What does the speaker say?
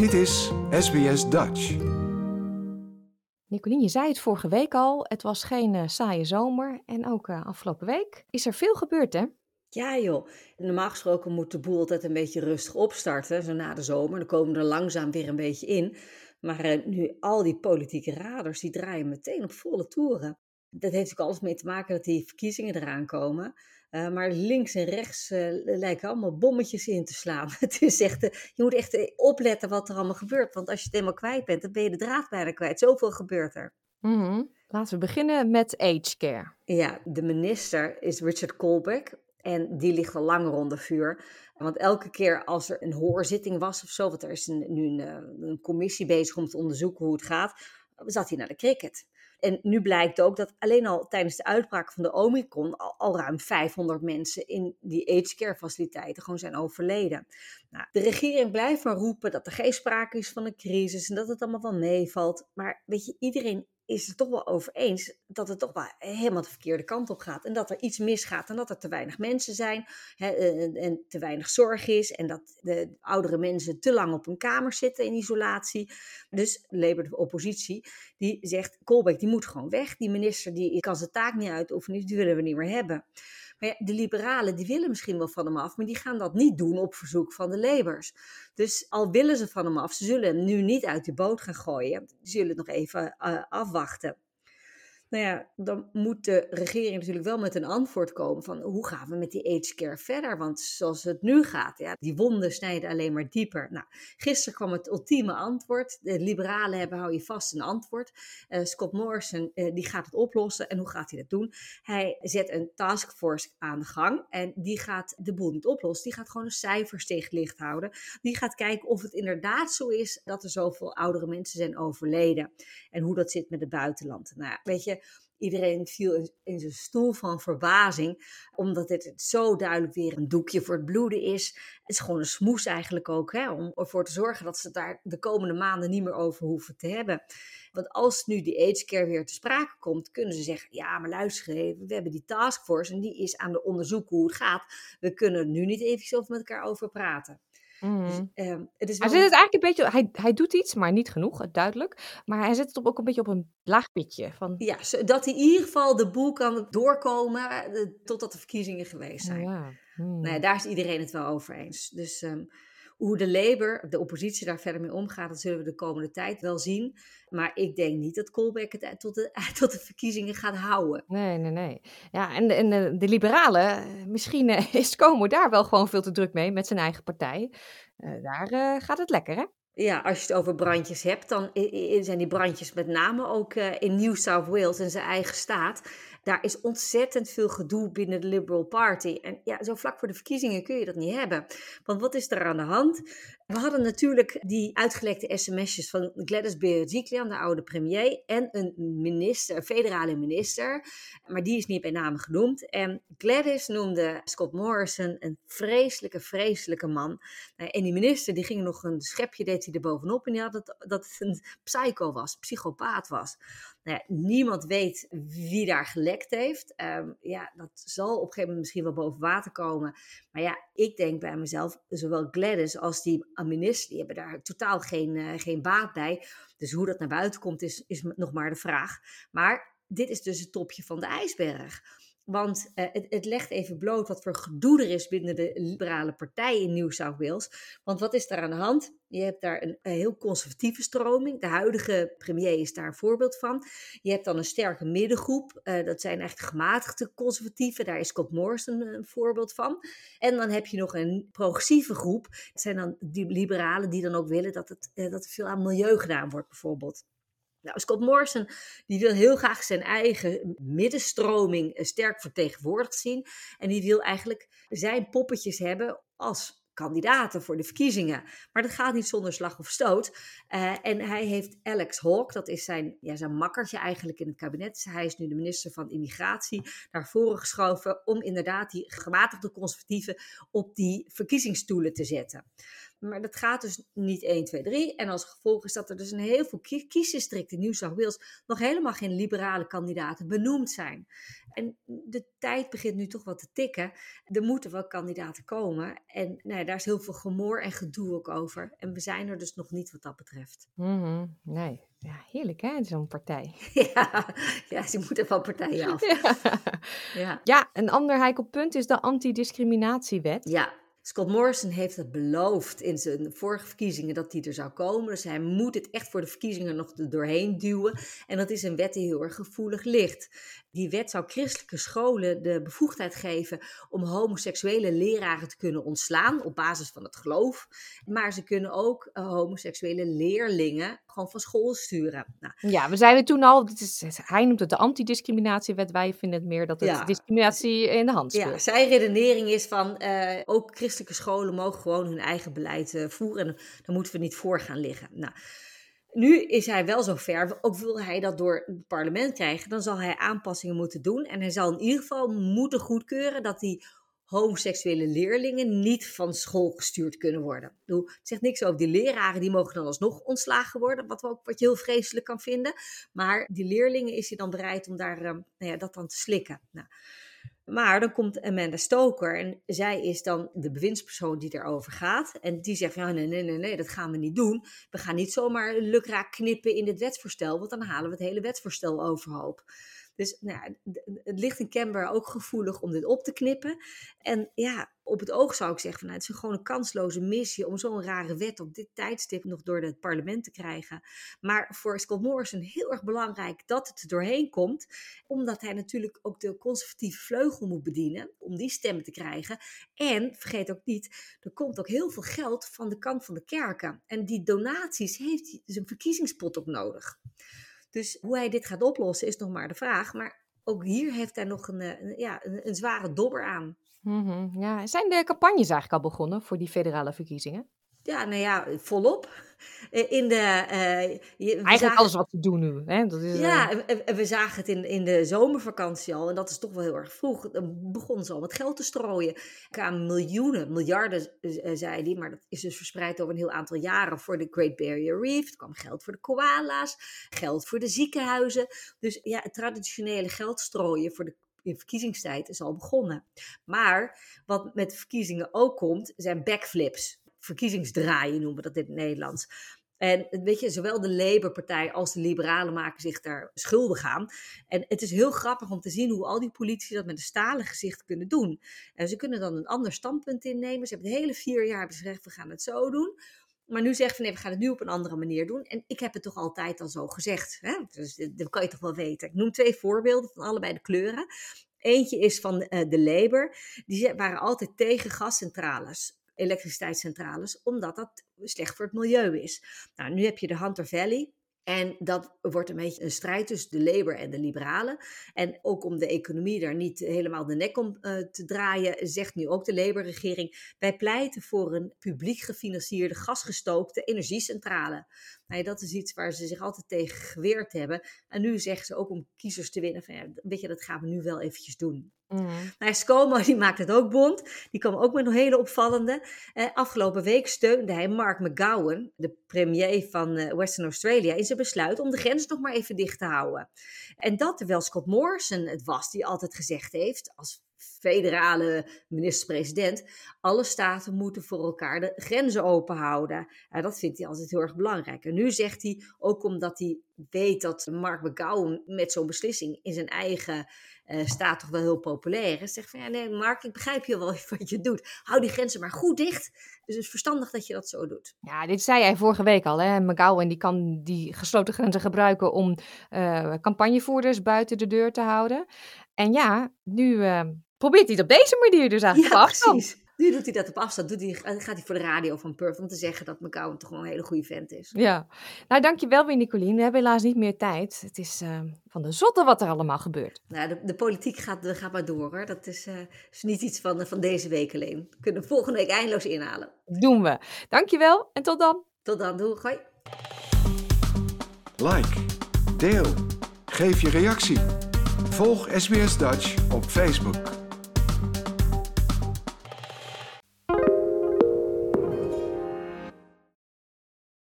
Dit is SBS Dutch. Nicolien, je zei het vorige week al. Het was geen saaie zomer. En ook afgelopen week is er veel gebeurd, hè? Ja joh, normaal gesproken moet de boel altijd een beetje rustig opstarten. Zo na de zomer, dan komen we er langzaam weer een beetje in. Maar nu al die politieke raders, die draaien meteen op volle toeren. Dat heeft ook alles mee te maken dat die verkiezingen eraan komen. Maar links en rechts lijken allemaal bommetjes in te slaan. Het is echt, je moet echt opletten wat er allemaal gebeurt. Want als je het helemaal kwijt bent, dan ben je de draad bijna kwijt. Zoveel gebeurt er. Mm-hmm. Laten we beginnen met aged care. Ja, de minister is Richard Colbeck. En die ligt al langer onder vuur. Want elke keer als er een hoorzitting was of zo... want er is nu een commissie bezig om te onderzoeken hoe het gaat... zat hij naar de cricket. En nu blijkt ook dat alleen al tijdens de uitbraak van de Omicron... al ruim 500 mensen in die aged care faciliteiten gewoon zijn overleden. Nou, de regering blijft maar roepen dat er geen sprake is van een crisis... en dat het allemaal wel meevalt. Maar weet je, iedereen... is het toch wel over eens dat het toch wel helemaal de verkeerde kant op gaat. En dat er iets misgaat en dat er te weinig mensen zijn en te weinig zorg is. En dat de oudere mensen te lang op hun kamer zitten in isolatie. Dus Labour, de oppositie, die zegt Colbeck die moet gewoon weg. Die minister die kan zijn taak niet uitoefenen, die willen we niet meer hebben. Maar ja, de liberalen die willen misschien wel van hem af, maar die gaan dat niet doen op verzoek van de Labours. Dus al willen ze van hem af, ze zullen hem nu niet uit de boot gaan gooien. Ze zullen het nog even afwachten. Nou ja, dan moet de regering natuurlijk wel met een antwoord komen van hoe gaan we met die aged care verder? Want zoals het nu gaat, ja, die wonden snijden alleen maar dieper. Nou, gisteren kwam het ultieme antwoord. De liberalen hebben, hou je vast, een antwoord. Scott Morrison, die gaat het oplossen. En hoe gaat hij dat doen? Hij zet een taskforce aan de gang en die gaat de boel niet oplossen. Die gaat gewoon de cijfers tegen het licht houden. Die gaat kijken of het inderdaad zo is dat er zoveel oudere mensen zijn overleden. En hoe dat zit met het buitenland. Nou, weet je... Iedereen viel in zijn stoel van verbazing, omdat dit zo duidelijk weer een doekje voor het bloeden is. Het is gewoon een smoes eigenlijk ook, hè, om ervoor te zorgen dat ze het daar de komende maanden niet meer over hoeven te hebben. Want als nu die aged care weer te sprake komt, kunnen ze zeggen, ja, maar luister even, we hebben die taskforce en die is aan het onderzoeken hoe het gaat. We kunnen er nu niet even over met elkaar over praten. Mm. Dus, het is wel... Hij zit het eigenlijk een beetje, hij doet iets, maar niet genoeg, duidelijk. Maar hij zit het ook een beetje op een laag pitje. Van... Ja, zodat hij in ieder geval de boel kan doorkomen totdat de verkiezingen geweest zijn. Oh, ja. Mm. Nou ja, daar is iedereen het wel over eens. Dus hoe de Labour, de oppositie, daar verder mee omgaat, dat zullen we de komende tijd wel zien. Maar ik denk niet dat Colbeck het tot de verkiezingen gaat houden. Nee. Ja, en de liberalen, misschien is Como daar wel gewoon veel te druk mee met zijn eigen partij. Daar gaat het lekker, hè? Ja, als je het over brandjes hebt, dan zijn die brandjes met name ook in New South Wales, in zijn eigen staat. Daar is ontzettend veel gedoe binnen de Liberal Party. En ja, zo vlak voor de verkiezingen kun je dat niet hebben. Want wat is er aan de hand? We hadden natuurlijk die uitgelekte sms'jes van Gladys Bereziklian, de oude premier, en een federale minister. Maar die is niet bij naam genoemd. En Gladys noemde Scott Morrison een vreselijke man. En die minister, die ging nog een schepje deed hij er bovenop. En die had dat het een psycho was, psychopaat was. Nou ja, niemand weet wie daar gelekt heeft. Ja, dat zal op een gegeven moment misschien wel boven water komen. Maar ja, ik denk bij mezelf, zowel Gladys als die minister, die hebben daar totaal geen baat bij. Dus hoe dat naar buiten komt, is nog maar de vraag. Maar dit is dus het topje van de ijsberg. Want het legt even bloot wat voor gedoe er is binnen de liberale partij in New South Wales. Want wat is daar aan de hand? Je hebt daar een heel conservatieve stroming. De huidige premier is daar een voorbeeld van. Je hebt dan een sterke middengroep. Dat zijn echt gematigde conservatieven. Daar is Scott Morrison een voorbeeld van. En dan heb je nog een progressieve groep. Dat zijn dan die liberalen die dan ook willen dat er veel aan milieu gedaan wordt bijvoorbeeld. Nou, Scott Morrison die wil heel graag zijn eigen middenstroming sterk vertegenwoordigd zien. En die wil eigenlijk zijn poppetjes hebben als kandidaten voor de verkiezingen. Maar dat gaat niet zonder slag of stoot. En hij heeft Alex Hawke, dat is zijn makkertje eigenlijk in het kabinet. Hij is nu de minister van Immigratie, naar voren geschoven om inderdaad die gematigde conservatieven op die verkiezingsstoelen te zetten. Maar dat gaat dus niet 1, 2, 3. En als gevolg is dat er dus in heel veel kiesdistricten in New South Wales nog helemaal geen liberale kandidaten benoemd zijn. En de tijd begint nu toch wat te tikken. Er moeten wel kandidaten komen. En nou ja, daar is heel veel gemor en gedoe ook over. En we zijn er dus nog niet wat dat betreft. Mm-hmm. Nee. Ja, heerlijk hè, zo'n partij. Ja, ze moeten van partijen af. Ja, een ander heikel punt is de antidiscriminatiewet. Ja. Scott Morrison heeft het beloofd in zijn vorige verkiezingen dat die er zou komen. Dus hij moet het echt voor de verkiezingen nog er doorheen duwen. En dat is een wet die heel erg gevoelig ligt. Die wet zou christelijke scholen de bevoegdheid geven om homoseksuele leraren te kunnen ontslaan op basis van het geloof. Maar ze kunnen ook homoseksuele leerlingen gewoon van school sturen. Nou, ja, we zeiden toen al, hij noemt het de antidiscriminatiewet. Wij vinden het meer dat het discriminatie in de hand speelt. Ja, zijn redenering is van ook christelijke scholen mogen gewoon hun eigen beleid voeren. En daar moeten we niet voor gaan liggen. Nou, nu is hij wel zover. Ook wil hij dat door het parlement krijgen, dan zal hij aanpassingen moeten doen. En hij zal in ieder geval moeten goedkeuren dat die homoseksuele leerlingen niet van school gestuurd kunnen worden. Het zegt niks over die leraren, die mogen dan alsnog ontslagen worden, wat je heel vreselijk kan vinden. Maar die leerlingen is hij dan bereid om daar, dat dan te slikken. Nou. Maar dan komt Amanda Stoker en zij is dan de bewindspersoon die daarover gaat. En die zegt, nee, dat gaan we niet doen. We gaan niet zomaar lukraak knippen in dit wetsvoorstel, want dan halen we het hele wetsvoorstel overhoop. Dus het ligt in Canberra ook gevoelig om dit op te knippen. En ja, op het oog zou ik zeggen, het is gewoon een kansloze missie om zo'n rare wet op dit tijdstip nog door het parlement te krijgen. Maar voor Scott Morrison heel erg belangrijk dat het er doorheen komt. Omdat hij natuurlijk ook de conservatieve vleugel moet bedienen om die stemmen te krijgen. En vergeet ook niet, er komt ook heel veel geld van de kant van de kerken. En die donaties heeft hij dus een verkiezingspot op nodig. Dus hoe hij dit gaat oplossen is nog maar de vraag. Maar ook hier heeft hij nog een zware dobber aan. Mm-hmm, ja. Zijn de campagnes eigenlijk al begonnen voor die federale verkiezingen? Ja, volop. Alles wat we doen nu. Hè? Dat is, we zagen het in de zomervakantie al. En dat is toch wel heel erg vroeg. Dan begonnen ze al met geld te strooien. Er kwamen miljarden, zei hij. Maar dat is dus verspreid over een heel aantal jaren. Voor de Great Barrier Reef. Er kwam geld voor de koala's. Geld voor de ziekenhuizen. Dus ja, het traditionele geld strooien voor de in verkiezingstijd is al begonnen. Maar wat met verkiezingen ook komt, zijn backflips. Verkiezingsdraaien noemen we dat in het Nederlands. En weet je, zowel de Labour-partij als de Liberalen maken zich daar schuldig aan. En het is heel grappig om te zien hoe al die politici dat met een stalen gezicht kunnen doen. En ze kunnen dan een ander standpunt innemen. Ze hebben het hele 4 jaar gezegd, we gaan het zo doen. Maar nu zeggen we, nee, we gaan het nu op een andere manier doen. En ik heb het toch altijd al zo gezegd. Hè? Dus dat kan je toch wel weten. Ik noem 2 voorbeelden van allebei de kleuren. Eentje is van de Labour. Die waren altijd tegen gascentrales. Elektriciteitscentrales, omdat dat slecht voor het milieu is. Nou, nu heb je de Hunter Valley en dat wordt een beetje een strijd tussen de Labour en de Liberalen. En ook om de economie daar niet helemaal de nek om te draaien, zegt nu ook de Labour-regering, wij pleiten voor een publiek gefinancierde gasgestookte energiecentrale. Nou, dat is iets waar ze zich altijd tegen geweerd hebben. En nu zeggen ze ook om kiezers te winnen, van, weet je, dat gaan we nu wel eventjes doen. Mm. Nou, ScoMo die maakt het ook bond. Die kwam ook met een hele opvallende. Afgelopen week steunde hij Mark McGowan, de premier van Western Australia, in zijn besluit om de grens nog maar even dicht te houden. En dat terwijl Scott Morrison het was die altijd gezegd heeft, als federale minister-president, alle staten moeten voor elkaar de grenzen open houden. Dat vindt hij altijd heel erg belangrijk. En nu zegt hij, ook omdat hij weet dat Mark McGowan met zo'n beslissing in zijn eigen staat toch wel heel populair is, zegt van, nee Mark, ik begrijp je wel wat je doet. Hou die grenzen maar goed dicht. Dus het is verstandig dat je dat zo doet. Ja, dit zei jij vorige week al, hè? McGowan die kan die gesloten grenzen gebruiken om campagnevoerders buiten de deur te houden. En ja, nu probeert hij het op deze manier dus eigenlijk op afstand. Precies. Nu doet hij dat op afstand. Gaat hij voor de radio van Perth om te zeggen dat McGowan toch wel een hele goede vent is. Ja, nou dankjewel weer Nicolien. We hebben helaas niet meer tijd. Het is van de zotte wat er allemaal gebeurt. Nou, de politiek gaat maar door hoor. Dat is niet iets van deze week alleen. We kunnen volgende week eindeloos inhalen. Doen we. Dankjewel en tot dan. Tot dan. Doei. Hoi. Like, deel, geef je reactie. Volg SBS Dutch op Facebook.